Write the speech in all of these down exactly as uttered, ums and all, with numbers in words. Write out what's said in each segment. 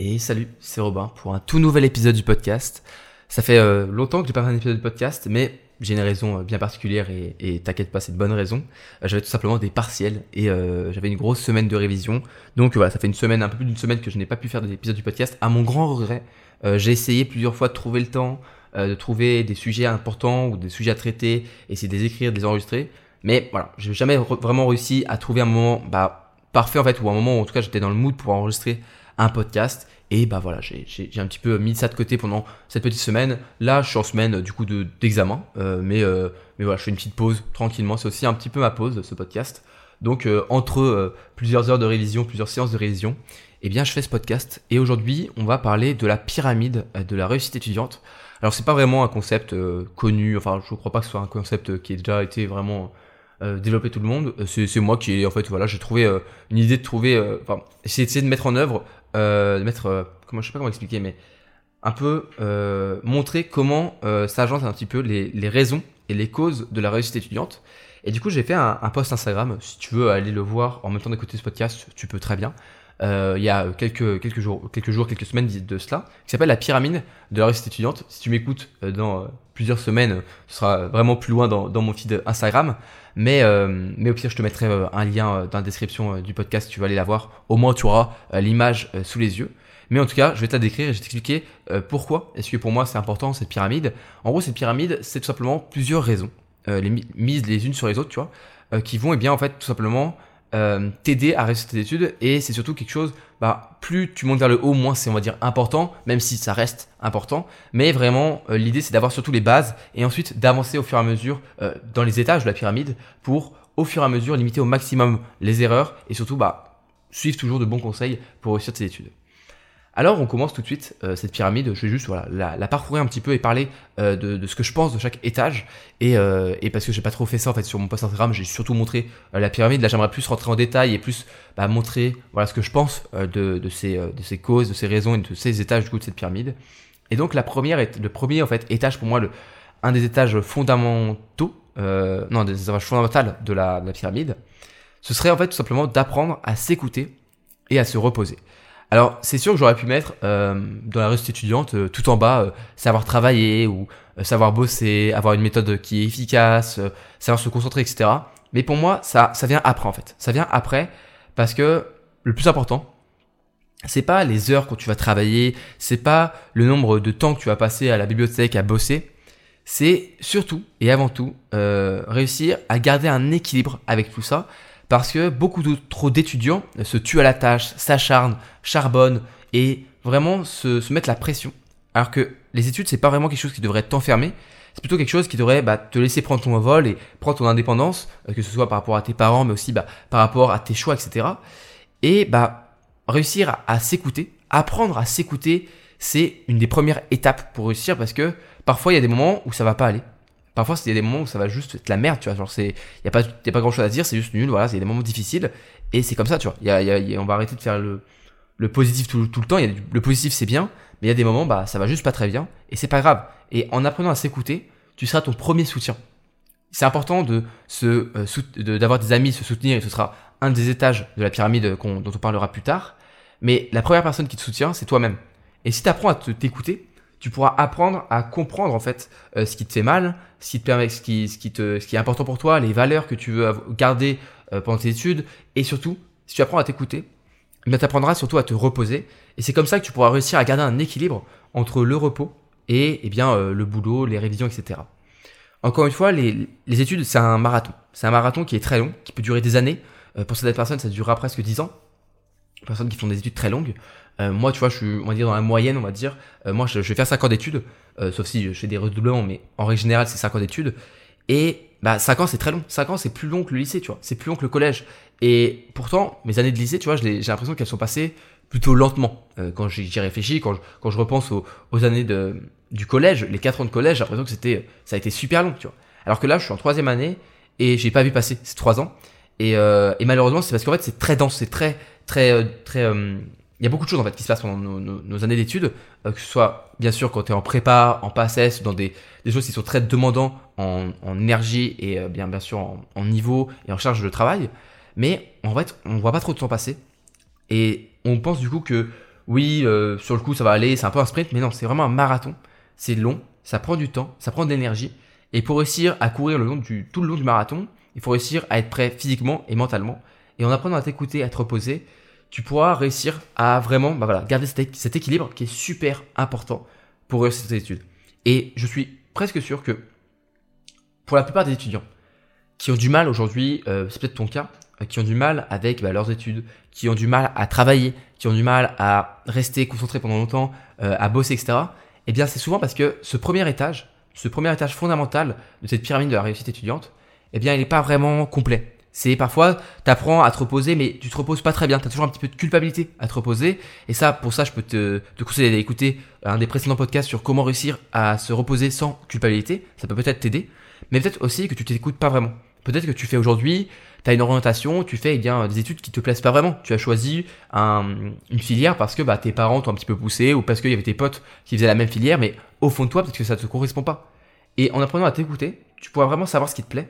Et salut, c'est Robin pour un tout nouvel épisode du podcast. Ça fait euh, longtemps que j'ai pas fait un épisode de podcast, mais j'ai une raison euh, bien particulière et, et t'inquiète pas, c'est de bonnes raisons. Euh, j'avais tout simplement des partiels et euh, j'avais une grosse semaine de révision. Donc voilà, ça fait une semaine, un peu plus d'une semaine que je n'ai pas pu faire d'épisode du podcast. À mon grand regret, euh, j'ai essayé plusieurs fois de trouver le temps, euh, de trouver des sujets importants ou des sujets à traiter, essayer de les écrire, de les enregistrer. Mais voilà, j'ai jamais re- vraiment réussi à trouver un moment bah, parfait en fait, ou un moment où en tout cas j'étais dans le mood pour enregistrer un podcast. Et bah voilà, j'ai, j'ai, j'ai un petit peu mis ça de côté pendant cette petite semaine. Là, je suis en semaine du coup de, d'examen, euh, mais, euh, mais voilà, je fais une petite pause tranquillement. C'est aussi un petit peu ma pause, ce podcast. Donc euh, entre euh, plusieurs heures de révision, plusieurs séances de révision, eh bien je fais ce podcast. Et aujourd'hui, on va parler de la pyramide de la réussite étudiante. Alors c'est pas vraiment un concept euh, connu. Enfin, je ne crois pas que ce soit un concept qui ait déjà été vraiment Euh, développer tout le monde, c'est, c'est moi qui en fait voilà j'ai trouvé euh, une idée de trouver euh, enfin j'ai essayé de mettre en œuvre euh, de mettre euh, comment je sais pas comment expliquer mais un peu euh, montrer comment euh, ça agence un petit peu les, les raisons et les causes de la réussite étudiante. Et du coup j'ai fait un, un post Instagram, si tu veux aller le voir en même temps d'écouter ce podcast tu peux très bien, euh, il y a quelques, quelques jours quelques jours quelques semaines de cela, qui s'appelle la pyramide de la réussite étudiante. Si tu m'écoutes dans euh, plusieurs semaines, ce sera vraiment plus loin dans, dans mon feed Instagram. Mais, euh, mais au pire, je te mettrai euh, un lien euh, dans la description euh, du podcast, tu vas aller la voir. Au moins, tu auras euh, l'image euh, sous les yeux. Mais en tout cas, je vais te la décrire et je vais t'expliquer euh, pourquoi est-ce que pour moi, c'est important, cette pyramide. En gros, cette pyramide, c'est tout simplement plusieurs raisons, euh, les mises les unes sur les autres, tu vois, euh, qui vont, eh bien, en fait, tout simplement euh, t'aider à réussir tes études. Et c'est surtout quelque chose, bah, plus tu montes vers le haut, moins c'est, on va dire, important, même si ça reste important. Mais vraiment, euh, l'idée, c'est d'avoir surtout les bases et ensuite d'avancer au fur et à mesure euh, dans les étages de la pyramide pour, au fur et à mesure, limiter au maximum les erreurs et surtout, bah, suivre toujours de bons conseils pour réussir tes études. Alors, on commence tout de suite euh, cette pyramide. Je vais juste voilà, la, la parcourir un petit peu et parler euh, de, de ce que je pense de chaque étage. Et, euh, et parce que j'ai pas trop fait ça en fait sur mon post Instagram, j'ai surtout montré euh, la pyramide. Là, j'aimerais plus rentrer en détail et plus bah, montrer voilà ce que je pense euh, de, de, ces, euh, de ces causes, de ces raisons et de ces étages du coup de cette pyramide. Et donc la première, le premier en fait étage pour moi, le, un des étages fondamentaux, euh, non des étages fondamentaux de la, de la pyramide, ce serait en fait tout simplement d'apprendre à s'écouter et à se reposer. Alors c'est sûr que j'aurais pu mettre euh, dans la réussite étudiante euh, tout en bas euh, savoir travailler ou euh, savoir bosser, avoir une méthode qui est efficace, euh, savoir se concentrer, et cetera. Mais pour moi ça ça vient après en fait, ça vient après parce que le plus important, c'est pas les heures que tu vas travailler, c'est pas le nombre de temps que tu vas passer à la bibliothèque à bosser, c'est surtout et avant tout euh, réussir à garder un équilibre avec tout ça, parce que beaucoup de, trop d'étudiants se tuent à la tâche, s'acharnent, charbonnent et vraiment se, se mettent la pression, alors que les études c'est pas vraiment quelque chose qui devrait t'enfermer. C'est plutôt quelque chose qui devrait bah, te laisser prendre ton envol et prendre ton indépendance, que ce soit par rapport à tes parents mais aussi bah, par rapport à tes choix, et cetera. Et bah réussir à, à s'écouter, apprendre à s'écouter, c'est une des premières étapes pour réussir, parce que parfois il y a des moments où ça va pas aller. Parfois il y a des moments où ça va juste être la merde, tu vois. Genre c'est, il y a pas, il y a pas grand chose à dire, c'est juste nul. Voilà, c'est des moments difficiles et c'est comme ça, tu vois. Il y a, il y a, on va arrêter de faire le, le positif tout, tout le temps. Il y a du, le positif c'est bien, mais il y a des moments bah ça va juste pas très bien et c'est pas grave. Et en apprenant à s'écouter, tu seras ton premier soutien. C'est important de se, euh, sou, de, d'avoir des amis, se soutenir, et ce sera un des étages de la pyramide qu'on, dont on parlera plus tard. Mais la première personne qui te soutient, c'est toi-même. Et si tu apprends à te, t'écouter, tu pourras apprendre à comprendre en fait euh, ce qui te fait mal, ce qui te permet, ce qui, ce qui te, ce qui est important pour toi, les valeurs que tu veux garder euh, pendant tes études. Et surtout, si tu apprends à t'écouter, eh bien, tu apprendras surtout à te reposer. Et c'est comme ça que tu pourras réussir à garder un équilibre entre le repos et eh bien euh, le boulot, les révisions, et cetera. Encore une fois, les, les études, c'est un marathon. C'est un marathon qui est très long, qui peut durer des années. Euh, pour certaines personnes, ça durera presque dix ans. Personnes qui font des études très longues. Euh, moi, tu vois, je suis, on va dire, dans la moyenne, on va dire. Euh, moi, je, je vais faire cinq ans d'études, euh, sauf si je fais des redoublements, mais en règle générale, c'est cinq ans d'études. Et bah, cinq ans, c'est très long. cinq ans, c'est plus long que le lycée, tu vois. C'est plus long que le collège. Et pourtant, mes années de lycée, tu vois, je les, j'ai l'impression qu'elles sont passées plutôt lentement. Euh, quand j'y, j'y réfléchis, quand je, quand je repense aux, aux années de, du collège, les quatre ans de collège, j'ai l'impression que c'était, ça a été super long, tu vois. Alors que là, je suis en troisième année et j'ai pas vu passer ces trois ans. Et, euh, et malheureusement, c'est parce qu'en fait, c'est très dense, c'est très, très, très. Euh, il y a beaucoup de choses en fait qui se passent pendant nos, nos, nos années d'études, euh, que ce soit bien sûr quand t'es en prépa, en passes, dans des, des choses qui sont très demandantes en, en énergie et euh, bien, bien sûr en, en niveau et en charge de travail. Mais en fait, on voit pas trop de temps passer et on pense du coup que oui, euh, sur le coup, ça va aller, c'est un peu un sprint, mais non, c'est vraiment un marathon. C'est long, ça prend du temps, ça prend de l'énergie. Et pour réussir à courir le long du, tout le long du marathon, il faut réussir à être prêt physiquement et mentalement. Et en apprenant à t'écouter, à te reposer, tu pourras réussir à vraiment bah voilà, garder cet, cet équilibre qui est super important pour réussir tes études. Et je suis presque sûr que pour la plupart des étudiants qui ont du mal aujourd'hui, euh, c'est peut-être ton cas, euh, qui ont du mal avec bah, leurs études, qui ont du mal à travailler, qui ont du mal à rester concentrés pendant longtemps, euh, à bosser, et cetera, eh bien, c'est souvent parce que ce premier étage, ce premier étage fondamental de cette pyramide de la réussite étudiante, eh bien, il n'est pas vraiment complet. C'est parfois, tu apprends à te reposer, mais tu te reposes pas très bien. Tu as toujours un petit peu de culpabilité à te reposer. Et ça, pour ça, je peux te, te conseiller d'aller écouter un des précédents podcasts sur comment réussir à se reposer sans culpabilité. Ça peut peut-être t'aider, mais peut-être aussi que tu t'écoutes pas vraiment. Peut-être que tu fais aujourd'hui, tu as une orientation, tu fais eh bien des études qui te plaisent pas vraiment. Tu as choisi un, une filière parce que bah, tes parents t'ont un petit peu poussé ou parce qu'il y avait tes potes qui faisaient la même filière, mais au fond de toi, peut-être que ça te correspond pas. Et en apprenant à t'écouter, tu pourras vraiment savoir ce qui te plaît.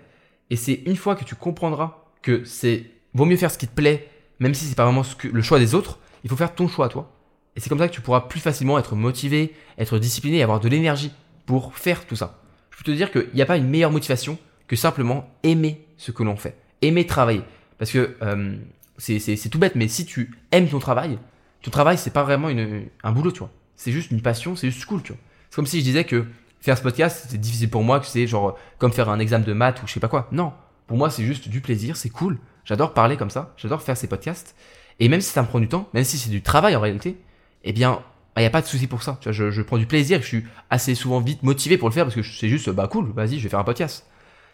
Et c'est une fois que tu comprendras que c'est vaut mieux faire ce qui te plaît, même si c'est pas vraiment ce que, le choix des autres, il faut faire ton choix à toi. Et c'est comme ça que tu pourras plus facilement être motivé, être discipliné et avoir de l'énergie pour faire tout ça. Je peux te dire qu'il n'y a pas une meilleure motivation que simplement aimer ce que l'on fait, aimer travailler. Parce que euh, c'est, c'est, c'est tout bête, mais si tu aimes ton travail, ton travail c'est pas vraiment une, un boulot, tu vois. C'est juste une passion, c'est juste cool, tu vois. C'est comme si je disais que faire ce podcast, c'était difficile pour moi, que c'est genre comme faire un examen de maths ou je sais pas quoi. Non, pour moi, c'est juste du plaisir, c'est cool. J'adore parler comme ça, j'adore faire ces podcasts. Et même si ça me prend du temps, même si c'est du travail en réalité, eh bien, il n'y a pas de souci pour ça. Tu vois, je, je prends du plaisir, je suis assez souvent vite motivé pour le faire parce que c'est juste, bah cool, vas-y, je vais faire un podcast.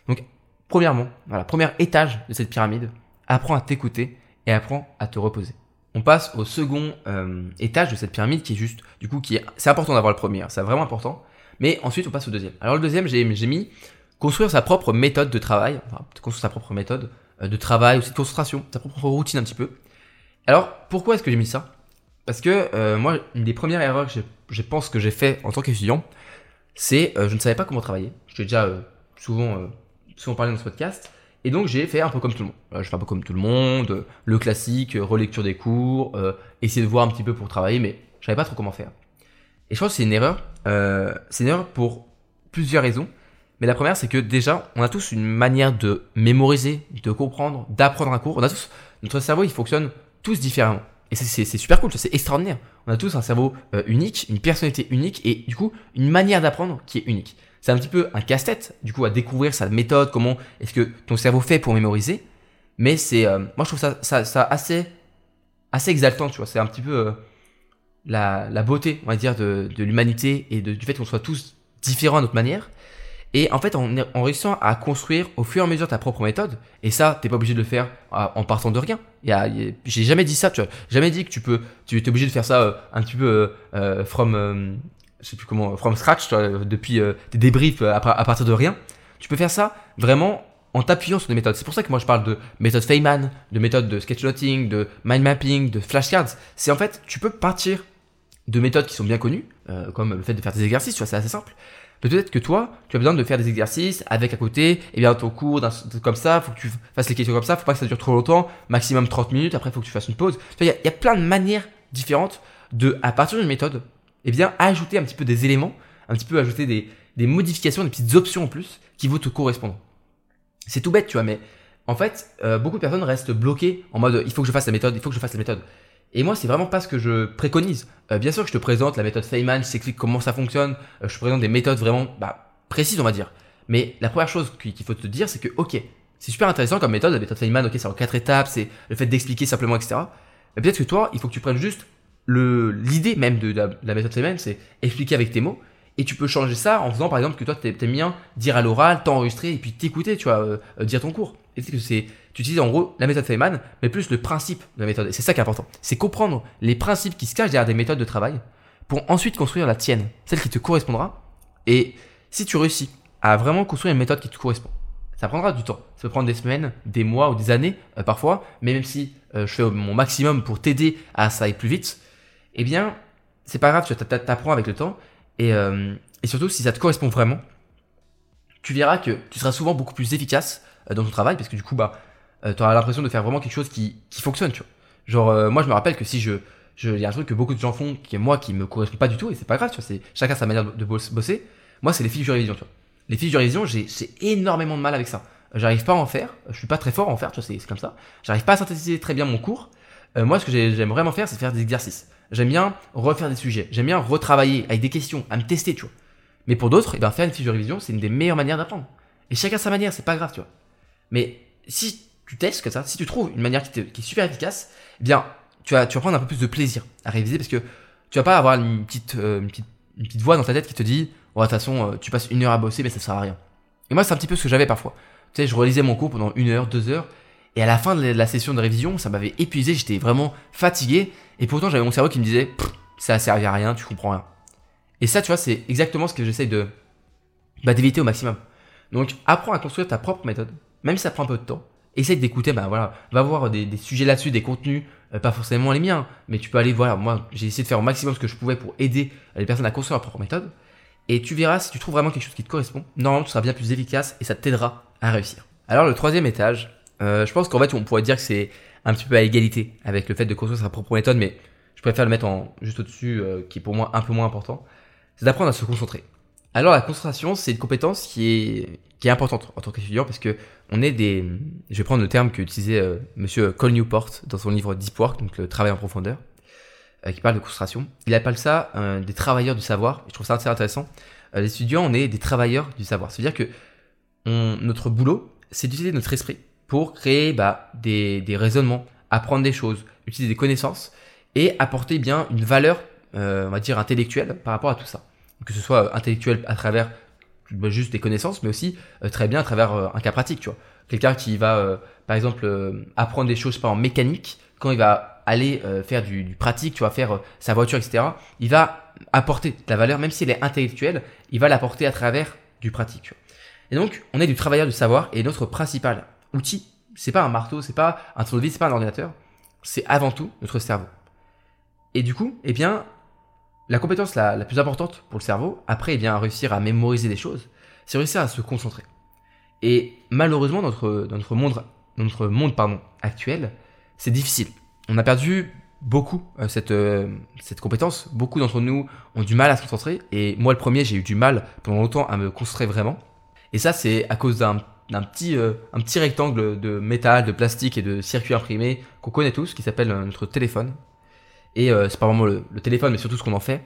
Donc, premièrement, voilà, premier étage de cette pyramide, apprends à t'écouter et apprends à te reposer. On passe au second euh, étage de cette pyramide qui est juste, du coup, qui est, c'est important d'avoir le premier, hein, c'est vraiment important. Mais ensuite, on passe au deuxième. Alors, le deuxième, j'ai, j'ai mis construire sa propre méthode de travail, enfin, construire sa propre méthode de travail, aussi de concentration, sa propre routine un petit peu. Alors, pourquoi est-ce que j'ai mis ça ? Parce que euh, moi, une des premières erreurs que je, je pense que j'ai fait en tant qu'étudiant, c'est euh, je ne savais pas comment travailler. Je t'ai déjà euh, souvent, euh, souvent parlé dans ce podcast. Et donc, j'ai fait un peu comme tout le monde. Alors, je fais un peu comme tout le monde, le classique, relecture des cours, euh, essayer de voir un petit peu pour travailler, mais je savais pas trop comment faire. Et je pense que c'est une erreur, euh, c'est une erreur pour plusieurs raisons. Mais la première, c'est que déjà, on a tous une manière de mémoriser, de comprendre, d'apprendre un cours. On a tous, notre cerveau, il fonctionne tous différemment. Et c'est, c'est, c'est super cool, c'est extraordinaire. On a tous un cerveau euh, unique, une personnalité unique et du coup, une manière d'apprendre qui est unique. C'est un petit peu un casse-tête, du coup, à découvrir sa méthode, comment est-ce que ton cerveau fait pour mémoriser. Mais c'est, euh, moi, je trouve ça, ça, ça assez, assez exaltant, tu vois. C'est un petit peu... Euh, La, la beauté, on va dire, de, de l'humanité et de, du fait qu'on soit tous différents à notre manière. Et en fait, en, en réussissant à construire au fur et à mesure ta propre méthode, et ça, t'es pas obligé de le faire en partant de rien. Y a, y a, j'ai jamais dit ça, tu vois. Jamais dit que tu peux, tu es obligé de faire ça euh, un petit peu euh, from, euh, je sais plus comment, from scratch, tu vois, depuis euh, des débriefs à, à partir de rien. Tu peux faire ça vraiment en t'appuyant sur des méthodes. C'est pour ça que moi, je parle de méthode Feynman, de méthode de sketchnoting, de mind mapping, de flashcards. C'est en fait, tu peux partir de méthodes qui sont bien connues, euh, comme le fait de faire des exercices, tu vois, c'est assez simple. Mais peut-être que toi, tu as besoin de faire des exercices avec à côté, eh bien, ton cours d'un, comme ça, faut que tu fasses les questions comme ça, faut pas que ça dure trop longtemps, maximum trente minutes, après, faut que tu fasses une pause. Tu vois, il y a, y a plein de manières différentes de, à partir d'une méthode, eh bien, ajouter un petit peu des éléments, un petit peu ajouter des, des modifications, des petites options en plus qui vont te correspondre. C'est tout bête, tu vois, mais en fait, euh, beaucoup de personnes restent bloquées en mode, il faut que je fasse la méthode, il faut que je fasse la méthode. Et moi, c'est vraiment pas ce que je préconise. Euh, bien sûr que je te présente la méthode Feynman, je t'explique comment ça fonctionne, euh, je te présente des méthodes vraiment bah, précises, on va dire. Mais la première chose qu'il faut te dire, c'est que, ok, c'est super intéressant comme méthode, la méthode Feynman, ok, c'est en quatre étapes, c'est le fait d'expliquer simplement, et cetera. Mais peut-être que toi, il faut que tu prennes juste le, l'idée même de la, de la méthode Feynman, c'est expliquer avec tes mots. Et tu peux changer ça en faisant, par exemple, que toi, t'aimes bien dire à l'oral, t'enregistrer et puis t'écouter, tu vois, euh, euh, dire ton cours. Et c'est que c'est, tu utilises en gros la méthode Feynman, mais plus le principe de la méthode. Et c'est ça qui est important. C'est comprendre les principes qui se cachent derrière des méthodes de travail pour ensuite construire la tienne, celle qui te correspondra. Et si tu réussis à vraiment construire une méthode qui te correspond, ça prendra du temps. Ça peut prendre des semaines, des mois ou des années euh, parfois. Mais même si euh, je fais mon maximum pour t'aider à ça aller plus vite, eh bien, c'est pas grave, tu t'apprends avec le temps. Et, euh, et surtout, si ça te correspond vraiment, tu verras que tu seras souvent beaucoup plus efficace euh, dans ton travail parce que du coup, bah, euh, tu auras l'impression de faire vraiment quelque chose qui, qui fonctionne, tu vois. Genre, euh, moi, je me rappelle que si je, il y a un truc que beaucoup de gens font, qui est moi, qui me correspond pas du tout, et c'est pas grave, tu vois, c'est chacun sa manière de bosser. Moi, c'est les fiches de révision, tu vois. Les fiches de révision, j'ai, j'ai énormément de mal avec ça. J'arrive pas à en faire, je suis pas très fort à en faire, tu vois, c'est, c'est comme ça. J'arrive pas à synthétiser très bien mon cours. Euh, moi, ce que j'ai, j'aime vraiment faire, c'est faire des exercices. J'aime bien refaire des sujets, j'aime bien retravailler avec des questions, à me tester, tu vois. Mais pour d'autres, eh ben, faire une fiche de révision, c'est une des meilleures manières d'apprendre. Et chacun sa manière, c'est pas grave, tu vois. Mais si tu testes comme ça, si tu trouves une manière qui, te, qui est super efficace, eh bien, tu vas, tu vas prendre un peu plus de plaisir à réviser parce que tu vas pas avoir une petite, euh, une petite, une petite voix dans ta tête qui te dit, oh, de toute façon, tu passes une heure à bosser, mais ça sert à rien. Et moi, c'est un petit peu ce que j'avais parfois. Tu sais, je relisais mon cours pendant une heure, deux heures, et à la fin de la session de révision, ça m'avait épuisé, j'étais vraiment fatigué, et pourtant j'avais mon cerveau qui me disait, ça servait à rien, tu comprends rien. Et ça, tu vois, c'est exactement ce que j'essaye de, bah, d'éviter au maximum. Donc, apprends à construire ta propre méthode, même si ça prend un peu de temps. Essaye d'écouter, bah voilà, va voir des, des sujets là-dessus, des contenus, euh, pas forcément les miens, mais tu peux aller, voilà, moi, j'ai essayé de faire au maximum ce que je pouvais pour aider les personnes à construire leur propre méthode. Et tu verras si tu trouves vraiment quelque chose qui te correspond. Normalement, tu seras bien plus efficace et ça t'aidera à réussir. Alors, le troisième étage, euh, je pense qu'en fait, on pourrait dire que c'est un petit peu à égalité avec le fait de construire sa propre méthode, mais je préfère le mettre en, juste au-dessus, euh, qui est pour moi un peu moins important. C'est d'apprendre à se concentrer. Alors, la concentration, c'est une compétence qui est, qui est importante en tant qu'étudiant parce que on est des, je vais prendre le terme que utilisait euh, monsieur Cole Newport dans son livre Deep Work, donc le travail en profondeur, qui parle de concentration. Il appelle ça euh, des travailleurs du savoir. Je trouve ça assez intéressant. Euh, les étudiants, on est des travailleurs du savoir. C'est-à-dire que on, notre boulot, c'est d'utiliser notre esprit pour créer bah, des, des raisonnements, apprendre des choses, utiliser des connaissances et apporter bien une valeur, euh, on va dire intellectuelle, par rapport à tout ça. Que ce soit intellectuel à travers bah, juste des connaissances, mais aussi euh, très bien à travers euh, un cas pratique. Tu vois, quelqu'un qui va, euh, par exemple, euh, apprendre des choses, je sais pas, en mécanique, quand il va aller euh, faire du, du pratique, tu vois, faire euh, sa voiture, et cetera. Il va apporter de la valeur, même si elle est intellectuelle, il va l'apporter à travers du pratique. Tu vois. Et donc, on est du travailleur du savoir et notre principal outil, c'est pas un marteau, c'est pas un tournevis, c'est pas un ordinateur, c'est avant tout notre cerveau. Et du coup, eh bien, la compétence la, la plus importante pour le cerveau, après, eh bien, réussir à mémoriser des choses, c'est réussir à se concentrer. Et malheureusement, dans notre, dans notre monde, dans notre monde pardon, actuel, c'est difficile. On a perdu beaucoup euh, cette, euh, cette compétence. Beaucoup d'entre nous ont du mal à se concentrer. Et moi, le premier, j'ai eu du mal pendant longtemps à me concentrer vraiment. Et ça, c'est à cause d'un, d'un petit, euh, un petit rectangle de métal, de plastique et de circuit imprimé qu'on connaît tous, qui s'appelle euh, notre téléphone. Et euh, c'est pas vraiment le, le téléphone, mais surtout ce qu'on en fait,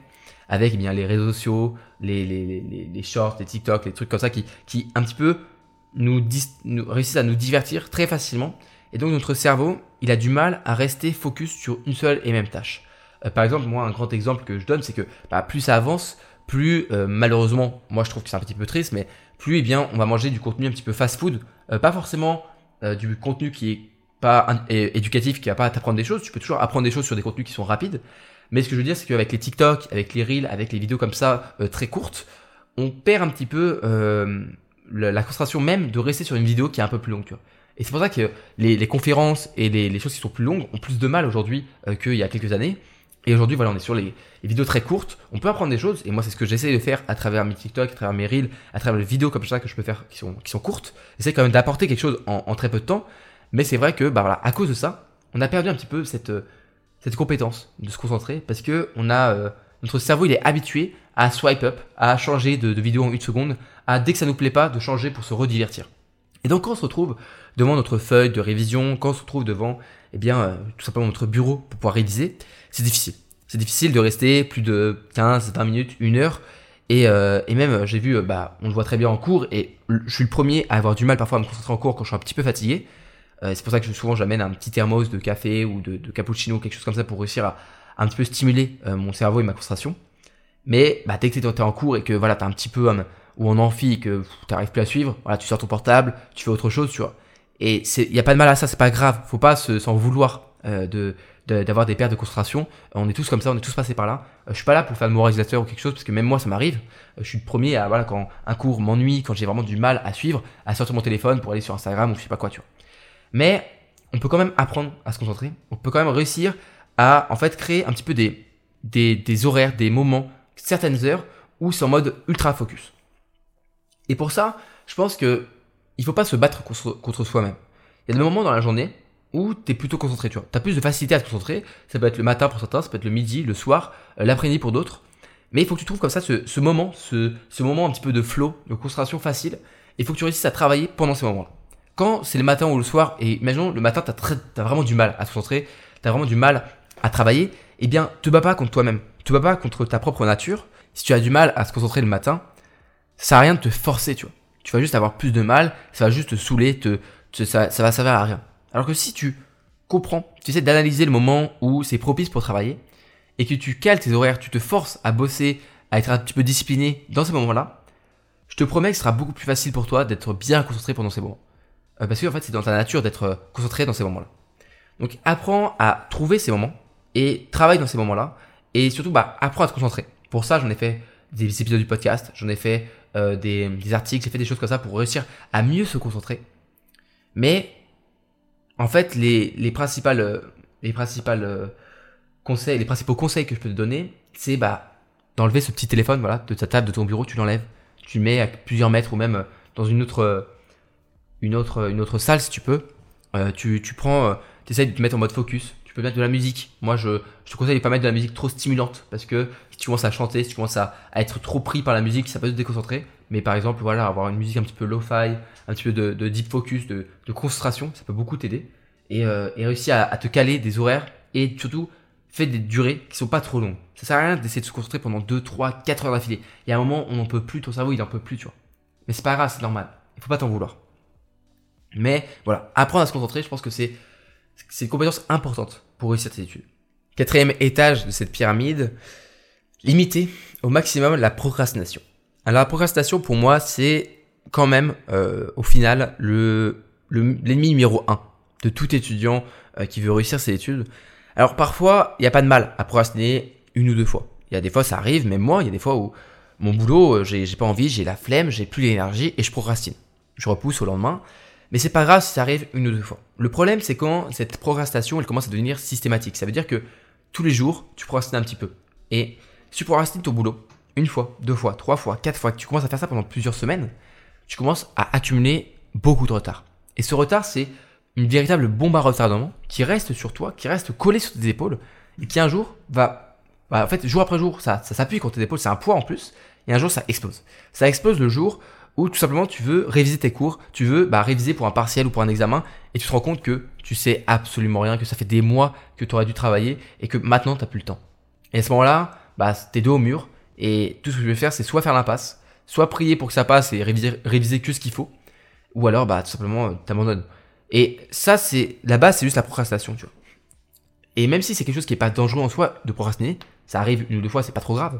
avec eh bien les réseaux sociaux, les, les, les, les shorts, les TikTok, les trucs comme ça qui, qui un petit peu nous, dis, nous réussissent à nous divertir très facilement. Et donc, notre cerveau, il a du mal à rester focus sur une seule et même tâche. Euh, par exemple, moi, un grand exemple que je donne, c'est que bah, plus ça avance, plus euh, malheureusement, moi je trouve que c'est un petit peu triste, mais plus eh bien, on va manger du contenu un petit peu fast-food, euh, pas forcément euh, du contenu qui est pas un, é- éducatif, qui va pas t'apprendre des choses. Tu peux toujours apprendre des choses sur des contenus qui sont rapides. Mais ce que je veux dire, c'est qu'avec les TikTok, avec les Reels, avec les vidéos comme ça euh, très courtes, on perd un petit peu euh, la, la concentration même de rester sur une vidéo qui est un peu plus longue. Tu vois. Et c'est pour ça que les, les conférences et les, les choses qui sont plus longues ont plus de mal aujourd'hui euh, qu'il y a quelques années. Et aujourd'hui, voilà, on est sur les, les vidéos très courtes. On peut apprendre des choses. Et moi, c'est ce que j'essaie de faire à travers mes TikTok, à travers mes Reels, à travers les vidéos comme ça que je peux faire qui sont, qui sont courtes. J'essaie quand même d'apporter quelque chose en, en très peu de temps. Mais c'est vrai que, bah voilà, à cause de ça, on a perdu un petit peu cette, cette compétence de se concentrer parce que on a, euh, notre cerveau, il est habitué à swipe up, à changer de, de vidéo en une seconde, à dès que ça nous plaît pas, de changer pour se redivertir. Et donc, quand on se retrouve devant notre feuille de révision, quand on se retrouve devant, eh bien, euh, tout simplement notre bureau pour pouvoir réviser, c'est difficile. C'est difficile de rester plus de quinze, vingt minutes, une heure. Et, euh, et même, j'ai vu, bah, on le voit très bien en cours et je suis le premier à avoir du mal parfois à me concentrer en cours quand je suis un petit peu fatigué. Euh, c'est pour ça que souvent, j'amène un petit thermos de café ou de, de cappuccino, quelque chose comme ça pour réussir à, à un petit peu stimuler euh, mon cerveau et ma concentration. Mais, bah, dès que t'es en cours et que, voilà, t'as un petit peu... Hein, ou en amphi et que tu n'arrives plus à suivre, voilà, tu sors ton portable, tu fais autre chose, tu vois. Et il n'y a pas de mal à ça, c'est pas grave, faut pas se, s'en vouloir euh, de, de, d'avoir des pertes de concentration. On est tous comme ça, on est tous passés par là. Euh, je suis pas là pour faire le moralisateur ou quelque chose, parce que même moi ça m'arrive. Euh, je suis le premier à, voilà, quand un cours m'ennuie, quand j'ai vraiment du mal à suivre, à sortir mon téléphone pour aller sur Instagram ou je sais pas quoi, tu vois. Mais on peut quand même apprendre à se concentrer, on peut quand même réussir à en fait créer un petit peu des, des, des horaires, des moments, certaines heures où c'est en mode ultra focus. Et pour ça, je pense que il faut pas se battre contre, contre soi-même. Il y a des moments dans la journée où t'es plutôt concentré, tu vois. T'as plus de facilité à te concentrer. Ça peut être le matin pour certains, ça peut être le midi, le soir, euh, l'après-midi pour d'autres. Mais il faut que tu trouves comme ça ce, ce moment, ce, ce moment un petit peu de flow, de concentration facile. Il faut que tu réussisses à travailler pendant ces moments-là. Quand c'est le matin ou le soir, et imaginons le matin, t'as, très, t'as vraiment du mal à te concentrer, t'as vraiment du mal à travailler, eh bien, te bats pas contre toi-même, te bats pas contre ta propre nature. Si tu as du mal à te concentrer le matin, ça sert à rien de te forcer, tu vois. Tu vas juste avoir plus de mal, ça va juste te saouler, te, te, ça, ça va servir à rien. Alors que si tu comprends, tu essaies d'analyser le moment où c'est propice pour travailler et que tu cales tes horaires, tu te forces à bosser, à être un petit peu discipliné dans ces moments-là, je te promets que ce sera beaucoup plus facile pour toi d'être bien concentré pendant ces moments. Euh, parce que en fait, c'est dans ta nature d'être concentré dans ces moments-là. Donc, apprends à trouver ces moments et travaille dans ces moments-là et surtout, bah, apprends à te concentrer. Pour ça, j'en ai fait des épisodes du podcast, j'en ai fait euh, des, des articles, j'ai fait des choses comme ça pour réussir à mieux se concentrer. Mais en fait, les, les principales, les principales conseils, les principaux conseils que je peux te donner, c'est bah, d'enlever ce petit téléphone, voilà, de ta table, de ton bureau, tu l'enlèves, tu le mets à plusieurs mètres ou même dans une autre, une autre, une autre salle si tu peux. Euh, tu, tu prends, euh, t'essayes de te mettre en mode focus. Tu peux mettre de la musique. Moi, je, je te conseille de pas mettre de la musique trop stimulante parce que si tu commences à chanter, si tu commences à, à être trop pris par la musique, ça peut te déconcentrer. Mais par exemple, voilà, avoir une musique un petit peu lo-fi, un petit peu de, de deep focus, de, de concentration, ça peut beaucoup t'aider. Et, euh, et réussir à, à te caler des horaires et surtout, fais des durées qui sont pas trop longues. Ça sert à rien d'essayer de se concentrer pendant deux, trois, quatre heures d'affilée. Il y a un moment, on n'en peut plus, ton cerveau, il en peut plus, tu vois. Mais c'est pas grave, c'est normal. Il faut pas t'en vouloir. Mais voilà, apprendre à se concentrer, je pense que c'est, c'est une compétence importante pour réussir tes études. Quatrième étage de cette pyramide, limiter au maximum la procrastination. Alors la procrastination pour moi c'est quand même euh, au final le, le, l'ennemi numéro un de tout étudiant euh, qui veut réussir ses études. Alors parfois il n'y a pas de mal à procrastiner une ou deux fois. Il y a des fois ça arrive, même moi, il y a des fois où mon boulot, j'ai, j'ai pas envie, j'ai la flemme, j'ai plus l'énergie et je procrastine. Je repousse au lendemain. Mais c'est pas grave si ça arrive une ou deux fois. Le problème, c'est quand cette procrastination, elle commence à devenir systématique. Ça veut dire que tous les jours, tu procrastines un petit peu. Et si tu procrastines ton boulot une fois, deux fois, trois fois, quatre fois, que tu commences à faire ça pendant plusieurs semaines, tu commences à accumuler beaucoup de retard. Et ce retard, c'est une véritable bombe à retardement qui reste sur toi, qui reste collée sur tes épaules et qui un jour va, bah, en fait, jour après jour, ça, ça s'appuie contre tes épaules, c'est un poids en plus. Et un jour, ça explose. Ça explose le jour ou tout simplement tu veux réviser tes cours, tu veux bah, réviser pour un partiel ou pour un examen et tu te rends compte que tu sais absolument rien, que ça fait des mois que tu aurais dû travailler et que maintenant tu n'as plus le temps. Et à ce moment-là, bah, t'es dos au mur et tout ce que tu veux faire c'est soit faire l'impasse, soit prier pour que ça passe et réviser, réviser que ce qu'il faut ou alors bah, tout simplement t'abandonnes. Et ça, c'est la base, c'est juste la procrastination, tu vois. Et même si c'est quelque chose qui n'est pas dangereux en soi de procrastiner, ça arrive une ou deux fois, c'est pas trop grave.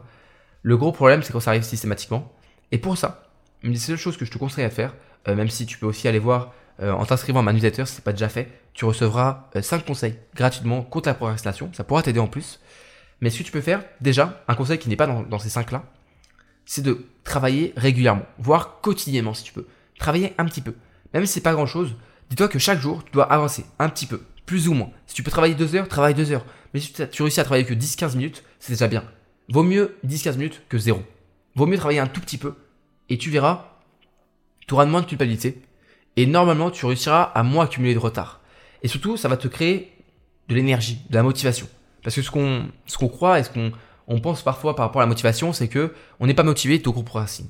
Le gros problème c'est quand ça arrive systématiquement et pour ça, une des seules choses que je te conseille à faire, euh, même si tu peux aussi aller voir euh, en t'inscrivant à ma newsletter si ce n'est pas déjà fait, tu recevras euh, cinq conseils gratuitement contre la procrastination, ça pourra t'aider en plus. Mais ce que tu peux faire, déjà, un conseil qui n'est pas dans, dans ces cinq-là, c'est de travailler régulièrement, voire quotidiennement si tu peux. Travailler un petit peu, même si ce n'est pas grand-chose, dis-toi que chaque jour, tu dois avancer un petit peu, plus ou moins. Si tu peux travailler deux heures, travaille deux heures. Mais si tu réussis à travailler que dix à quinze minutes, c'est déjà bien. Vaut mieux dix à quinze minutes que zéro. Vaut mieux travailler un tout petit peu. Et tu verras, tu auras moins de culpabilité et normalement, tu réussiras à moins accumuler de retard. Et surtout, ça va te créer de l'énergie, de la motivation. Parce que ce qu'on, ce qu'on croit et ce qu'on on pense parfois par rapport à la motivation, c'est que on n'est pas motivé, donc on procrastine.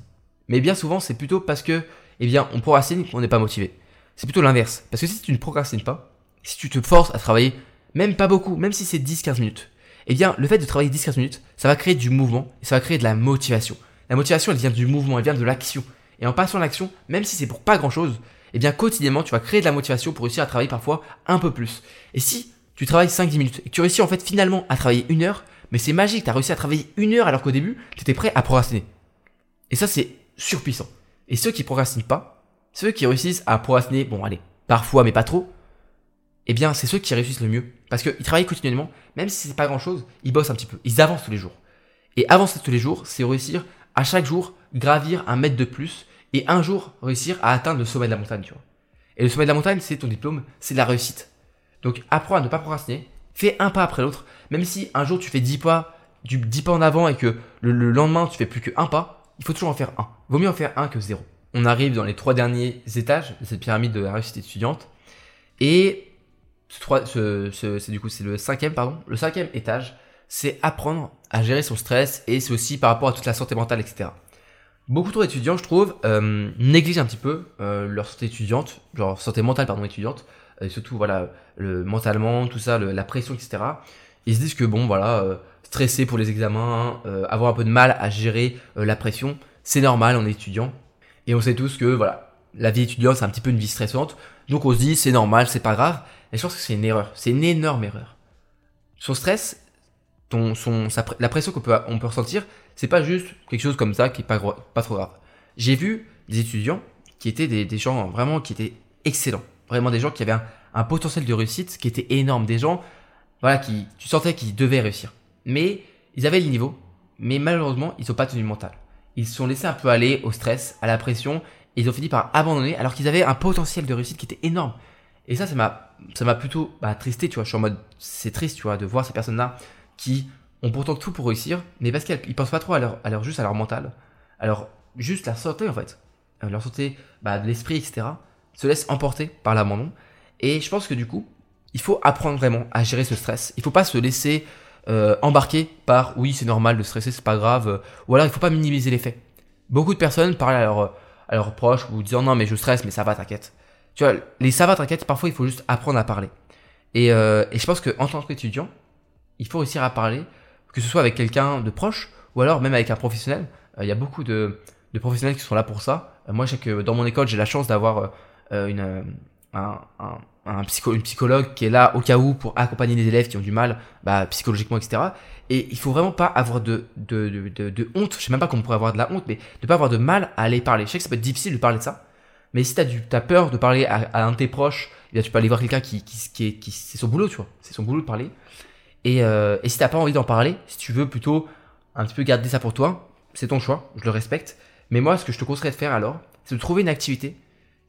Mais bien souvent, c'est plutôt parce que, eh bien, on procrastine, on n'est pas motivé. C'est plutôt l'inverse. Parce que si tu ne procrastines pas, si tu te forces à travailler, même pas beaucoup, même si c'est dix à quinze minutes, eh bien, le fait de travailler dix à quinze minutes, ça va créer du mouvement et ça va créer de la motivation. La motivation, elle vient du mouvement, elle vient de l'action. Et en passant à l'action, même si c'est pour pas grand-chose, eh bien quotidiennement, tu vas créer de la motivation pour réussir à travailler parfois un peu plus. Et si tu travailles cinq à dix minutes et que tu réussis en fait finalement à travailler une heure, mais c'est magique, tu as réussi à travailler une heure alors qu'au début, tu étais prêt à procrastiner. Et ça, c'est surpuissant. Et ceux qui procrastinent pas, ceux qui réussissent à procrastiner, bon allez, parfois mais pas trop, eh bien c'est ceux qui réussissent le mieux. Parce qu'ils travaillent continuellement, même si c'est pas grand-chose, ils bossent un petit peu, ils avancent tous les jours. Et avancer tous les jours, c'est réussir à chaque jour, gravir un mètre de plus et un jour réussir à atteindre le sommet de la montagne, tu vois. Et le sommet de la montagne, c'est ton diplôme, c'est de la réussite. Donc, apprends à ne pas procrastiner, fais un pas après l'autre, même si un jour tu fais dix pas, du dix pas en avant et que le, le lendemain tu fais plus que un pas, il faut toujours en faire un. Vaut mieux en faire un que zéro. On arrive dans les trois derniers étages de cette pyramide de la réussite étudiante et ce, ce, c'est du coup c'est le cinquième pardon, le cinquième étage, c'est apprendre à gérer son stress et c'est aussi par rapport à toute la santé mentale, et cetera. Beaucoup trop d'étudiants, je trouve, euh, négligent un petit peu euh, leur santé étudiante, genre santé mentale pardon étudiante, et surtout voilà le mentalement, tout ça, le, la pression, et cetera. Ils se disent que bon voilà, euh, stresser pour les examens, euh, avoir un peu de mal à gérer euh, la pression, c'est normal, on est étudiant et on sait tous que voilà la vie étudiante c'est un petit peu une vie stressante, donc on se dit c'est normal, c'est pas grave. Et je pense que c'est une erreur, c'est une énorme erreur. Son stress, ton, son, sa, la pression qu'on peut, on peut ressentir, c'est pas juste quelque chose comme ça qui est pas, pas trop grave. J'ai vu des étudiants qui étaient des, des gens vraiment qui étaient excellents, vraiment des gens qui avaient un, un potentiel de réussite qui était énorme, des gens voilà qui tu sentais qu'ils devaient réussir, mais ils avaient le niveau, mais malheureusement ils n'ont pas tenu le mental. Ils se sont laissés un peu aller au stress, à la pression, et ils ont fini par abandonner alors qu'ils avaient un potentiel de réussite qui était énorme. Et ça, ça m'a, ça m'a plutôt bah, tristé, tu vois. Je suis en mode, c'est triste, tu vois, de voir ces personnes-là qui ont pourtant tout pour réussir, mais parce qu'ils pensent pas trop à leur, à leur, juste à leur mental, alors juste la santé en fait, leur santé bah, de l'esprit, et cetera, se laissent emporter par l'abandon. Et je pense que du coup, il faut apprendre vraiment à gérer ce stress. Il faut pas se laisser Euh, embarqué par oui c'est normal de stresser, c'est pas grave, euh, ou alors il faut pas minimiser l'effet. Beaucoup de personnes parlent à leurs à leurs proches ou disant non mais je stresse mais ça va t'inquiète, tu vois, les ça va t'inquiète parfois il faut juste apprendre à parler et, euh, et je pense qu'en tant qu'étudiant il faut réussir à parler, que ce soit avec quelqu'un de proche ou alors même avec un professionnel. Il euh, y a beaucoup de, de professionnels qui sont là pour ça. Euh, moi je sais que dans mon école j'ai la chance d'avoir euh, une, euh, un, un Un psycho, une psychologue qui est là au cas où pour accompagner les élèves qui ont du mal bah, psychologiquement, et cetera. Et il faut vraiment pas avoir de, de, de, de, de honte, je sais même pas qu'on pourrait avoir de la honte, mais de pas avoir de mal à aller parler. Je sais que ça peut être difficile de parler de ça, mais si t'as, du, t'as peur de parler à, à un de tes proches, eh bien, tu peux aller voir quelqu'un qui, qui, qui, qui, c'est son boulot, tu vois, c'est son boulot de parler. Et, euh, et si t'as pas envie d'en parler, si tu veux plutôt un petit peu garder ça pour toi, c'est ton choix, je le respecte. Mais moi, ce que je te conseillerais de faire alors, c'est de trouver une activité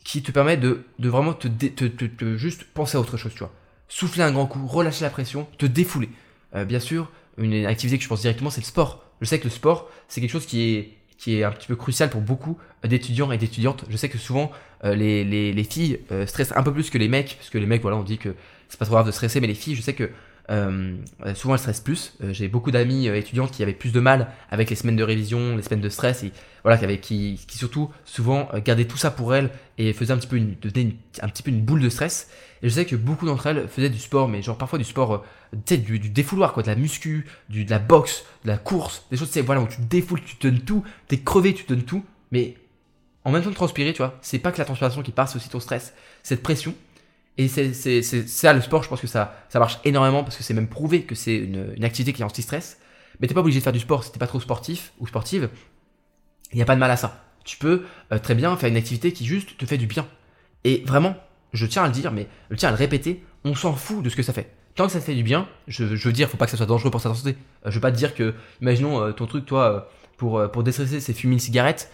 qui te permet de, de vraiment te, dé, te, te, te juste penser à autre chose, tu vois. Souffler un grand coup, relâcher la pression, te défouler. Euh, bien sûr, une activité que je pense directement, c'est le sport. Je sais que le sport, c'est quelque chose qui est, qui est un petit peu crucial pour beaucoup d'étudiants et d'étudiantes. Je sais que souvent, euh, les, les, les filles euh, stressent un peu plus que les mecs, parce que les mecs, voilà, on dit que c'est pas trop grave de stresser, mais les filles, je sais que euh, souvent elles stressent plus. Euh, j'ai beaucoup d'amis euh, étudiantes qui avaient plus de mal avec les semaines de révision, les semaines de stress, et voilà, qui, avaient, qui, qui surtout souvent euh, gardaient tout ça pour elles et faisaient un petit peu une, devenaient une, un petit peu une boule de stress. Et je sais que beaucoup d'entre elles faisaient du sport, mais genre parfois du sport, euh, tu sais, du, du défouloir, quoi, de la muscu, du, de la boxe, de la course, des choses, tu sais, voilà, où tu te défoules, tu te donnes tout, t'es crevé, tu te donnes tout, mais en même temps de transpirer, tu vois, c'est pas que la transpiration qui part, c'est aussi ton stress, cette pression. Et c'est, c'est, c'est, c'est ça le sport, je pense que ça, ça marche énormément parce que c'est même prouvé que c'est une, une activité qui est anti-stress. Mais t'es pas obligé de faire du sport si t'es pas trop sportif ou sportive. Il n'y a pas de mal à ça. Tu peux euh, très bien faire une activité qui juste te fait du bien. Et vraiment, je tiens à le dire, mais je tiens à le répéter, on s'en fout de ce que ça fait. Tant que ça te fait du bien, je, je veux dire, faut pas que ça soit dangereux pour sa santé. Euh, je veux pas te dire que, imaginons euh, ton truc, toi, euh, pour, euh, pour déstresser, c'est fumer une cigarette.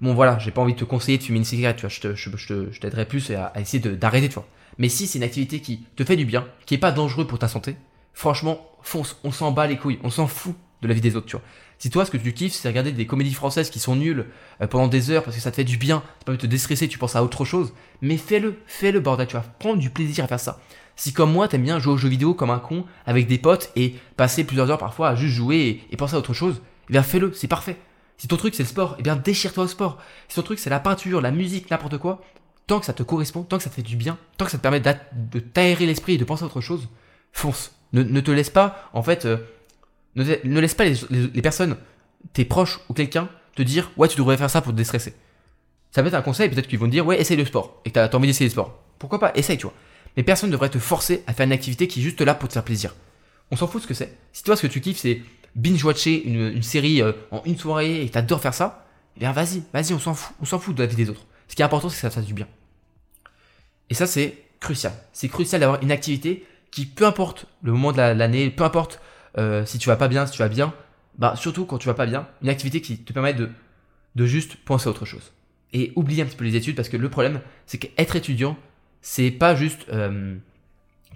Bon voilà, j'ai pas envie de te conseiller de fumer une cigarette, tu vois, je, te, je, je, je t'aiderai plus à, à essayer de, d'arrêter, tu vois. Mais si c'est une activité qui te fait du bien, qui est pas dangereux pour ta santé, franchement, fonce, on s'en bat les couilles, on s'en fout de la vie des autres, tu vois. Si toi, ce que tu kiffes, c'est regarder des comédies françaises qui sont nulles euh, pendant des heures parce que ça te fait du bien, ça permet de te déstresser, tu penses à autre chose, mais fais-le, fais-le bordel, tu vas prendre du plaisir à faire ça. Si comme moi, t'aimes bien jouer aux jeux vidéo comme un con avec des potes et passer plusieurs heures parfois à juste jouer et, et penser à autre chose, eh bien fais-le, c'est parfait. Si ton truc c'est le sport, eh bien déchire-toi au sport. Si ton truc c'est la peinture, la musique, n'importe quoi, tant que ça te correspond, tant que ça te fait du bien, tant que ça te permet de t'aérer l'esprit et de penser à autre chose, fonce. Ne, ne te laisse pas, en fait, euh, ne, te, ne laisse pas les, les, les personnes, tes proches ou quelqu'un, te dire « Ouais, tu devrais faire ça pour te déstresser ». Ça peut être un conseil, peut-être qu'ils vont te dire « Ouais, essaye le sport » et que t'as, t'as envie d'essayer le sport. Pourquoi pas, essaye, tu vois. Mais personne ne devrait te forcer à faire une activité qui est juste là pour te faire plaisir. On s'en fout de ce que c'est. Si toi, ce que tu kiffes, c'est binge-watcher une, une série euh, en une soirée et que t'adores faire ça, eh bien vas-y, vas-y, on s'en fout, on s'en fout de la vie des autres. Ce qui est important, c'est que ça te fasse du bien. Et ça, c'est crucial. C'est crucial d'avoir une activité qui, peu importe le moment de la, l'année, peu importe euh, si tu vas pas bien, si tu vas bien, bah surtout quand tu vas pas bien, une activité qui te permet de, de juste penser à autre chose. Et oublier un petit peu les études, parce que le problème, c'est qu'être étudiant, c'est pas juste euh,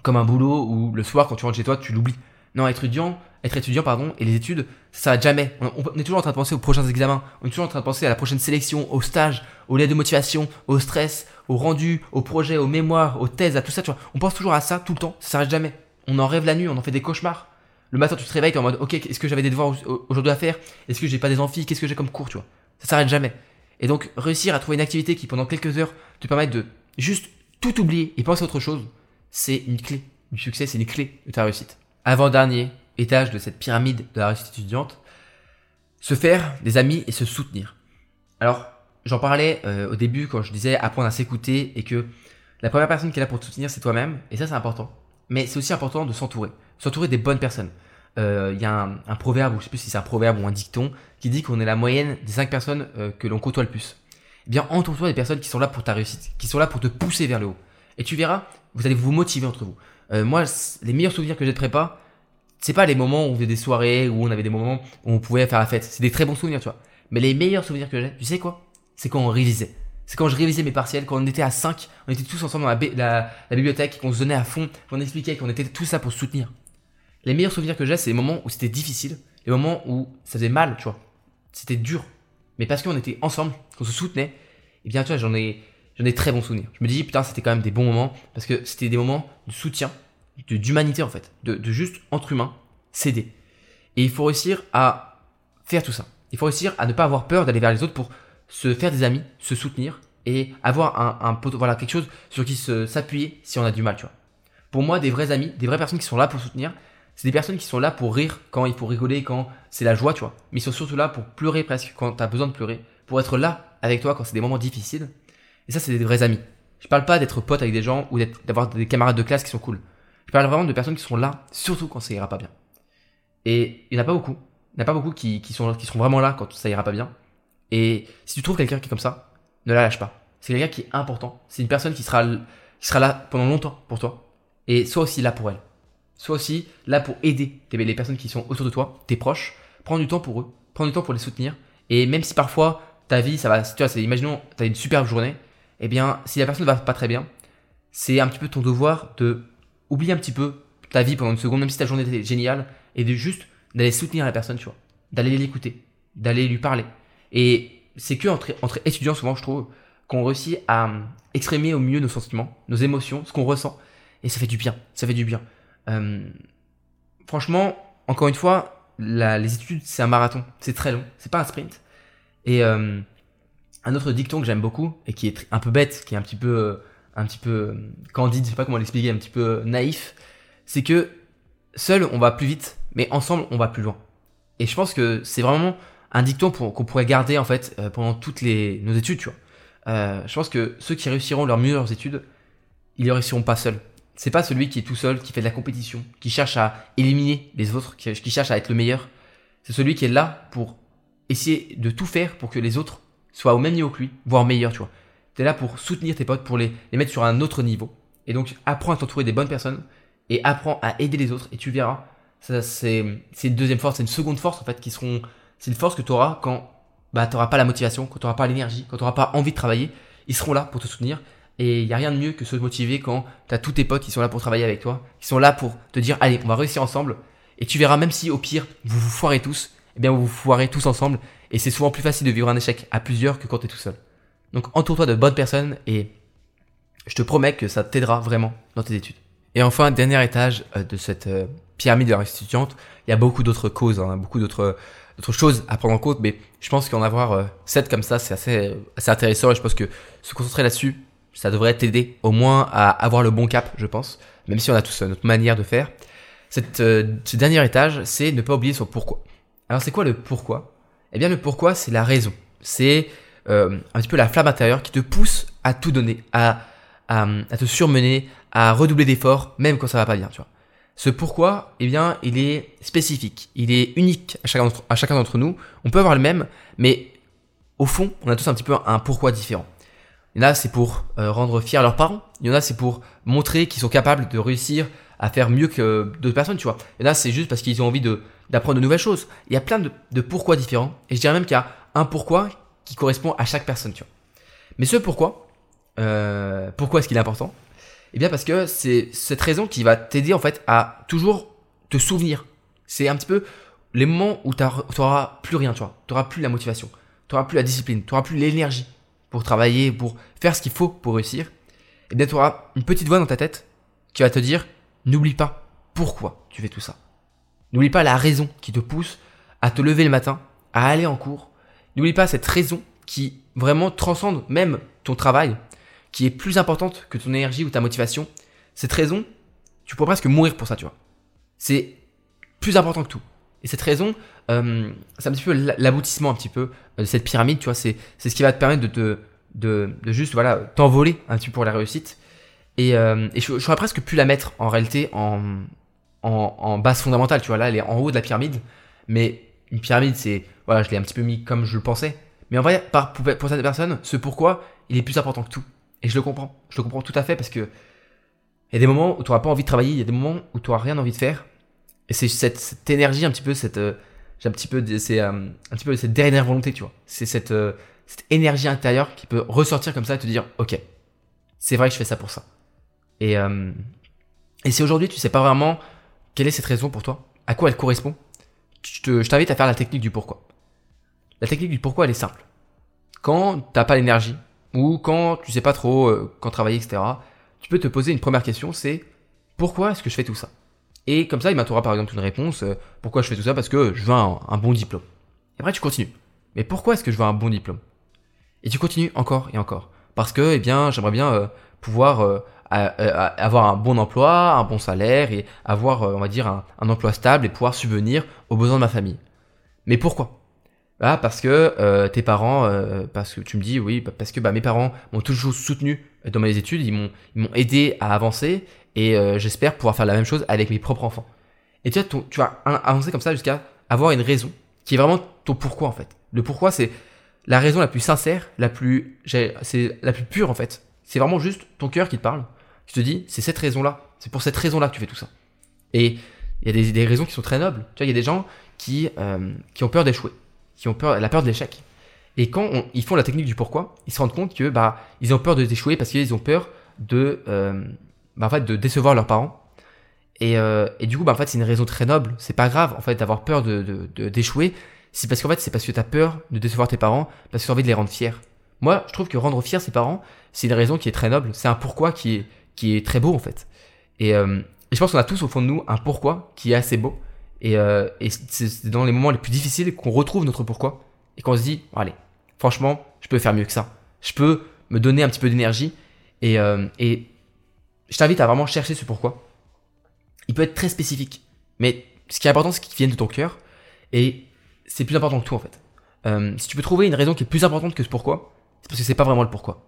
comme un boulot où le soir, quand tu rentres chez toi, tu l'oublies. Non, être étudiant, être étudiant, pardon, et les études, ça va jamais. On, on est toujours en train de penser aux prochains examens, on est toujours en train de penser à la prochaine sélection, au stage, aux lettres de motivation, au stress, au rendu, au projet, aux mémoires, aux thèses, à tout ça, tu vois. On pense toujours à ça tout le temps, ça s'arrête jamais. On en rêve la nuit, on en fait des cauchemars. Le matin, tu te réveilles, tu es en mode, ok, est-ce que j'avais des devoirs aujourd'hui à faire? Est-ce que j'ai pas des amphis? Qu'est-ce que j'ai comme cours, tu vois? Ça s'arrête jamais. Et donc, réussir à trouver une activité qui, pendant quelques heures, te permette de juste tout oublier et penser à autre chose, c'est une clé du succès, c'est une clé de ta réussite. Avant-dernier étage de cette pyramide de la réussite étudiante, se faire des amis et se soutenir. Alors, j'en parlais euh, au début quand je disais apprendre à s'écouter et que la première personne qui est là pour te soutenir, c'est toi-même. Et ça, c'est important. Mais c'est aussi important de s'entourer, s'entourer des bonnes personnes. Il euh, y a un, un proverbe, ou je ne sais plus si c'est un proverbe ou un dicton, qui dit qu'on est la moyenne des cinq personnes euh, que l'on côtoie le plus. Eh bien, entoure-toi des personnes qui sont là pour ta réussite, qui sont là pour te pousser vers le haut. Et tu verras, vous allez vous motiver entre vous. Euh, moi, les meilleurs souvenirs que j'ai de prépa, c'est pas les moments où on faisait des soirées, où on avait des moments où on pouvait faire la fête. C'est des très bons souvenirs, tu vois. Mais les meilleurs souvenirs que j'ai, tu sais quoi? C'est quand on révisait. C'est quand je révisais mes partiels, quand on était à cinq, on était tous ensemble dans la, b- la, la bibliothèque, qu'on se donnait à fond, qu'on expliquait, qu'on était tous là pour se soutenir. Les meilleurs souvenirs que j'ai, c'est les moments où c'était difficile, les moments où ça faisait mal, tu vois. C'était dur. Mais parce qu'on était ensemble, qu'on se soutenait, et bien tu vois, j'en ai, j'en ai très bons souvenirs. Je me dis, putain, c'était quand même des bons moments, parce que c'était des moments de soutien, de, d'humanité en fait, de, de juste entre humains, s'aider. Et il faut réussir à faire tout ça. Il faut réussir à ne pas avoir peur d'aller vers les autres pour se faire des amis, se soutenir et avoir un, un poteau, voilà, quelque chose sur qui se, s'appuyer si on a du mal, tu vois. Pour moi, des vrais amis, des vraies personnes qui sont là pour soutenir, c'est des personnes qui sont là pour rire quand il faut rigoler, quand c'est la joie, tu vois. Mais ils sont surtout là pour pleurer presque quand t'as besoin de pleurer, pour être là avec toi quand c'est des moments difficiles. Et ça, c'est des vrais amis. Je parle pas d'être pote avec des gens ou d'être, d'avoir des camarades de classe qui sont cool. Je parle vraiment de personnes qui sont là, surtout quand ça ira pas bien. Et il n'y en a pas beaucoup. Il n'y en a pas beaucoup qui, qui, sont, qui sont vraiment là quand ça ira pas bien. Et si tu trouves quelqu'un qui est comme ça, ne la lâche pas. C'est quelqu'un qui est important. C'est une personne qui sera, qui sera là pendant longtemps pour toi. Et sois aussi là pour elle. Sois aussi là pour aider les personnes qui sont autour de toi, tes proches. Prends du temps pour eux, prends du temps pour les soutenir. Et même si parfois ta vie, ça va, tu vois, c'est, imaginons, tu as une superbe journée, eh bien, si la personne ne va pas très bien, c'est un petit peu ton devoir de oublier un petit peu ta vie pendant une seconde, même si ta journée était géniale, et de juste d'aller soutenir la personne, tu vois, d'aller l'écouter, d'aller lui parler. Et c'est que entre, entre étudiants, souvent, je trouve, qu'on réussit à exprimer au mieux nos sentiments, nos émotions, ce qu'on ressent, et ça fait du bien, ça fait du bien. Euh, franchement, encore une fois, la, les études, c'est un marathon, c'est très long, c'est pas un sprint. Et euh, un autre dicton que j'aime beaucoup et qui est un peu bête, qui est un petit peu, un petit peu candide, je sais pas comment l'expliquer, un petit peu naïf, c'est que seul on va plus vite, mais ensemble on va plus loin. Et je pense que c'est vraiment un dicton pour, qu'on pourrait garder en fait euh, pendant toutes les, nos études, tu vois. Euh, je pense que ceux qui réussiront leurs meilleures études, ils ne réussiront pas seuls. C'est pas celui qui est tout seul, qui fait de la compétition, qui cherche à éliminer les autres, qui, qui cherche à être le meilleur. C'est celui qui est là pour essayer de tout faire pour que les autres soient au même niveau que lui, voire meilleurs, tu vois. T'es là pour soutenir tes potes, pour les, les mettre sur un autre niveau. Et donc, apprends à t'entourer des bonnes personnes et apprends à aider les autres et tu verras. Ça, c'est, c'est une deuxième force, c'est une seconde force en fait qui seront, c'est une force que t'auras quand, bah, t'auras pas la motivation, quand t'auras pas l'énergie, quand t'auras pas envie de travailler. Ils seront là pour te soutenir. Et il n'y a rien de mieux que se motiver quand tu as tous tes potes qui sont là pour travailler avec toi, qui sont là pour te dire « Allez, on va réussir ensemble ». Et tu verras, même si au pire, vous vous foirez tous, eh bien vous vous foirez tous ensemble. Et c'est souvent plus facile de vivre un échec à plusieurs que quand tu es tout seul. Donc entoure-toi de bonnes personnes et je te promets que ça t'aidera vraiment dans tes études. Et enfin, dernier étage de cette pyramide de la réussite étudiante, il y a beaucoup d'autres causes, hein, beaucoup d'autres, d'autres choses à prendre en compte. Mais je pense qu'en avoir sept comme ça, c'est assez, assez intéressant et je pense que se concentrer là-dessus, ça devrait t'aider au moins à avoir le bon cap, je pense, même si on a tous notre manière de faire. Cette, euh, ce dernier étage, c'est ne pas oublier son pourquoi. Alors, c'est quoi le pourquoi? Eh bien, le pourquoi, c'est la raison. C'est euh, un petit peu la flamme intérieure qui te pousse à tout donner, à, à, à te surmener, à redoubler d'efforts, même quand ça va pas bien, tu vois. Ce pourquoi, eh bien, il est spécifique, il est unique à chacun d'entre, à chacun d'entre nous. On peut avoir le même, mais au fond, on a tous un petit peu un pourquoi différent. Il y en a, c'est pour euh, rendre fiers leurs parents. Il y en a, c'est pour montrer qu'ils sont capables de réussir à faire mieux que euh, d'autres personnes, tu vois. Il y en a, c'est juste parce qu'ils ont envie de, d'apprendre de nouvelles choses. Il y a plein de, de pourquoi différents. Et je dirais même qu'il y a un pourquoi qui correspond à chaque personne, tu vois. Mais ce pourquoi, euh, pourquoi est-ce qu'il est important? Eh bien, parce que c'est cette raison qui va t'aider, en fait, à toujours te souvenir. C'est un petit peu les moments où tu n'auras plus rien, tu n'auras plus la motivation, tu n'auras plus la discipline, tu n'auras plus l'énergie pour travailler, pour faire ce qu'il faut pour réussir. Et bien, tu auras une petite voix dans ta tête qui va te dire, n'oublie pas pourquoi tu fais tout ça. N'oublie pas la raison qui te pousse à te lever le matin, à aller en cours. N'oublie pas cette raison qui vraiment transcende même ton travail, qui est plus importante que ton énergie ou ta motivation. Cette raison, tu pourrais presque mourir pour ça, tu vois. C'est plus important que tout. Et cette raison, euh, c'est un petit peu l'aboutissement un petit peu de cette pyramide, tu vois. C'est, c'est ce qui va te permettre de, te, de, de juste voilà, t'envoler un petit peu pour la réussite. Et, euh, et je j'aurais presque pu la mettre en réalité en, en, en base fondamentale, tu vois. Là, elle est en haut de la pyramide. Mais une pyramide, c'est, voilà, je l'ai un petit peu mis comme je le pensais. Mais en vrai, par, pour, pour cette personne, ce pourquoi, il est plus important que tout. Et je le comprends. Je le comprends tout à fait parce que il y a des moments où tu n'auras pas envie de travailler, il y a des moments où tu n'auras rien envie de faire. Et c'est cette, cette énergie, un petit peu, cette, euh, j'ai un petit peu, c'est euh, un petit peu cette dernière volonté, tu vois. C'est cette, euh, cette énergie intérieure qui peut ressortir comme ça et te dire, ok, c'est vrai que je fais ça pour ça. Et, euh, et si aujourd'hui tu ne sais pas vraiment quelle est cette raison pour toi, à quoi elle correspond, je, te, je t'invite à faire la technique du pourquoi. La technique du pourquoi, elle est simple. Quand t'as pas l'énergie ou quand tu sais pas trop euh, quand travailler, et cetera, tu peux te poser une première question, c'est pourquoi est-ce que je fais tout ça? Et comme ça, il m'attendra par exemple une réponse, euh, pourquoi je fais tout ça? Parce que je veux un, un bon diplôme. Et après, tu continues. Mais pourquoi est-ce que je veux un bon diplôme? Et tu continues encore et encore. Parce que, eh bien, j'aimerais bien euh, pouvoir euh, à, à, avoir un bon emploi, un bon salaire et avoir, euh, on va dire, un, un emploi stable et pouvoir subvenir aux besoins de ma famille. Mais pourquoi? Ah, parce que euh, tes parents, euh, parce que tu me dis oui, parce que bah, mes parents m'ont toujours soutenu dans mes études, ils m'ont, ils m'ont aidé à avancer et euh, j'espère pouvoir faire la même chose avec mes propres enfants. Et tu vois, ton, tu vas avancer comme ça jusqu'à avoir une raison qui est vraiment ton pourquoi en fait. Le pourquoi, c'est la raison la plus sincère, la plus, c'est la plus pure en fait. C'est vraiment juste ton cœur qui te parle, qui te dit c'est cette raison-là, c'est pour cette raison-là que tu fais tout ça. Et il y a des, des raisons qui sont très nobles. Tu vois, il y a des gens qui, euh, qui ont peur d'échouer, qui ont peur, la peur de l'échec. Et quand on, ils font la technique du pourquoi, ils se rendent compte que bah ils ont peur de d'échouer parce qu'ils ont peur de euh, bah en fait de décevoir leurs parents. Et euh, et du coup bah en fait c'est une raison très noble. C'est pas grave en fait d'avoir peur de, de, de d'échouer. C'est parce qu'en fait c'est parce que t'as peur de décevoir tes parents parce que t'as envie de les rendre fiers. Moi je trouve que rendre fiers ses parents c'est une raison qui est très noble. C'est un pourquoi qui est qui est très beau en fait. Et, euh, et je pense qu'on a tous au fond de nous un pourquoi qui est assez beau. Et, euh, et c'est dans les moments les plus difficiles qu'on retrouve notre pourquoi et qu'on se dit oh, allez franchement je peux faire mieux que ça, je peux me donner un petit peu d'énergie et, euh, et je t'invite à vraiment chercher ce pourquoi. Il peut être très spécifique mais ce qui est important c'est qu'il vienne de ton cœur et c'est plus important que tout en fait. Euh, si tu peux trouver une raison qui est plus importante que ce pourquoi, c'est parce que c'est pas vraiment le pourquoi.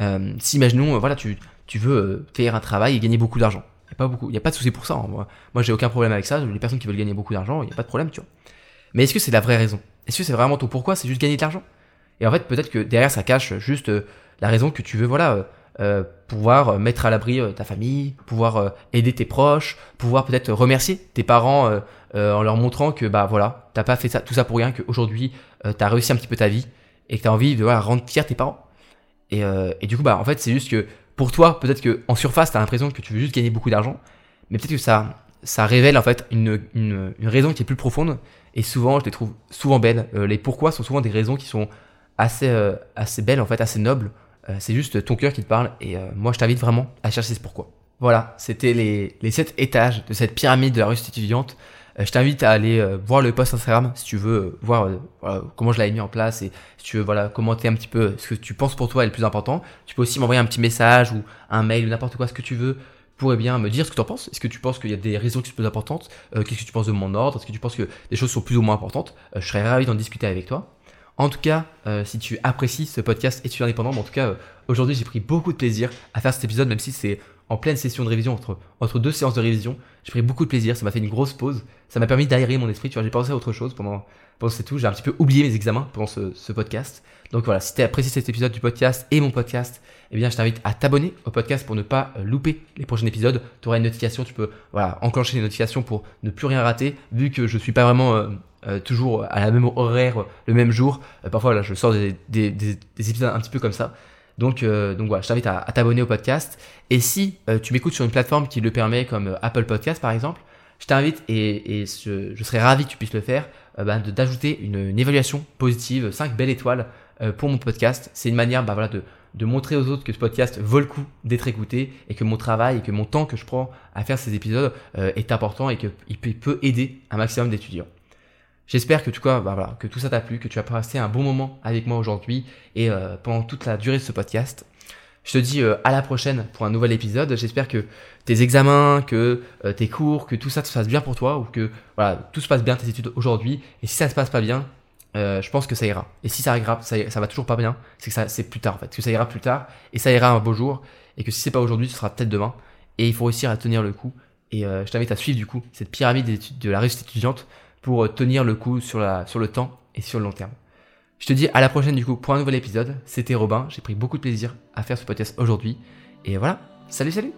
Euh, si imaginons euh, voilà tu, tu veux euh, faire un travail et gagner beaucoup d'argent. Pas beaucoup, il n'y a pas de souci pour ça. Hein. Moi, moi, j'ai aucun problème avec ça. Les personnes qui veulent gagner beaucoup d'argent, il n'y a pas de problème, tu vois. Mais est-ce que c'est la vraie raison? Est-ce que c'est vraiment ton pourquoi? C'est juste gagner de l'argent? Et en fait, peut-être que derrière, ça cache juste euh, la raison que tu veux, voilà, euh, euh, pouvoir mettre à l'abri euh, ta famille, pouvoir euh, aider tes proches, pouvoir peut-être remercier tes parents euh, euh, en leur montrant que, bah voilà, t'as pas fait ça, tout ça pour rien, qu'aujourd'hui, euh, t'as réussi un petit peu ta vie et que t'as envie de voilà, rendre fier tes parents. Et, euh, et du coup, bah en fait, c'est juste que pour toi, peut-être qu'en surface, tu as l'impression que tu veux juste gagner beaucoup d'argent, mais peut-être que ça, ça révèle en fait une, une, une raison qui est plus profonde. Et souvent, je les trouve souvent belles. Euh, les pourquoi sont souvent des raisons qui sont assez, euh, assez belles, en fait, assez nobles. Euh, c'est juste ton cœur qui te parle. Et euh, moi, je t'invite vraiment à chercher ce pourquoi. Voilà, c'était les, les sept étages de cette pyramide de la réussite étudiante. Euh, je t'invite à aller euh, voir le post Instagram si tu veux euh, voir euh, voilà, comment je l'avais mis en place et si tu veux voilà, commenter un petit peu ce que tu penses pour toi est le plus important. Tu peux aussi m'envoyer un petit message ou un mail ou n'importe quoi, ce que tu veux pour eh bien, me dire ce que tu en penses. Est-ce que tu penses qu'il y a des raisons qui sont plus importantes? euh, Qu'est-ce que tu penses de mon ordre? Est-ce que tu penses que des choses sont plus ou moins importantes? euh, Je serais ravi d'en discuter avec toi. En tout cas, euh, si tu apprécies ce podcast étudiant indépendant, mais en tout cas, euh, aujourd'hui, j'ai pris beaucoup de plaisir à faire cet épisode, même si c'est en pleine session de révision, entre, entre deux séances de révision. J'ai pris beaucoup de plaisir, ça m'a fait une grosse pause, ça m'a permis d'aérer mon esprit, tu vois, j'ai pensé à autre chose pendant, pendant c'est tout, j'ai un petit peu oublié mes examens pendant ce, ce podcast. Donc voilà, si t'as apprécié cet épisode du podcast et mon podcast, eh bien, je t'invite à t'abonner au podcast pour ne pas louper les prochains épisodes. Tu auras une notification, tu peux, voilà, enclencher les notifications pour ne plus rien rater, vu que je suis pas vraiment, euh, Euh, toujours à la même horaire, le même jour. Euh, parfois, là, je sors des, des, des, des épisodes un petit peu comme ça. Donc, euh, donc voilà, je t'invite à, à t'abonner au podcast. Et si euh, tu m'écoutes sur une plateforme qui le permet, comme euh, Apple Podcast par exemple, je t'invite, et, et ce, je serais ravi que tu puisses le faire, euh, bah, de, d'ajouter une, une évaluation positive, cinq belles étoiles euh, pour mon podcast. C'est une manière bah, voilà, de, de montrer aux autres que ce podcast vaut le coup d'être écouté et que mon travail et que mon temps que je prends à faire ces épisodes euh, est important et qu'il peut, peut aider un maximum d'étudiants. J'espère que, tu, quoi, bah, voilà, que tout ça t'a plu, que tu as passé un bon moment avec moi aujourd'hui et euh, pendant toute la durée de ce podcast. Je te dis euh, à la prochaine pour un nouvel épisode. J'espère que tes examens, que euh, tes cours, que tout ça se passe bien pour toi ou que voilà, tout se passe bien tes études aujourd'hui. Et si ça se passe pas bien, euh, je pense que ça ira. Et si ça ira, ça, ça va toujours pas bien, c'est que ça, c'est plus tard en fait. Que ça ira plus tard et ça ira un beau jour. Et que si c'est pas aujourd'hui, ce sera peut-être demain. Et il faut réussir à tenir le coup. Et euh, je t'invite à suivre du coup cette pyramide des études, de la réussite étudiante pour euh, tenir le coup sur, la, sur le temps et sur le long terme. Je te dis à la prochaine du coup pour un nouvel épisode. C'était Robin, j'ai pris beaucoup de plaisir à faire ce podcast aujourd'hui. Et voilà, salut salut!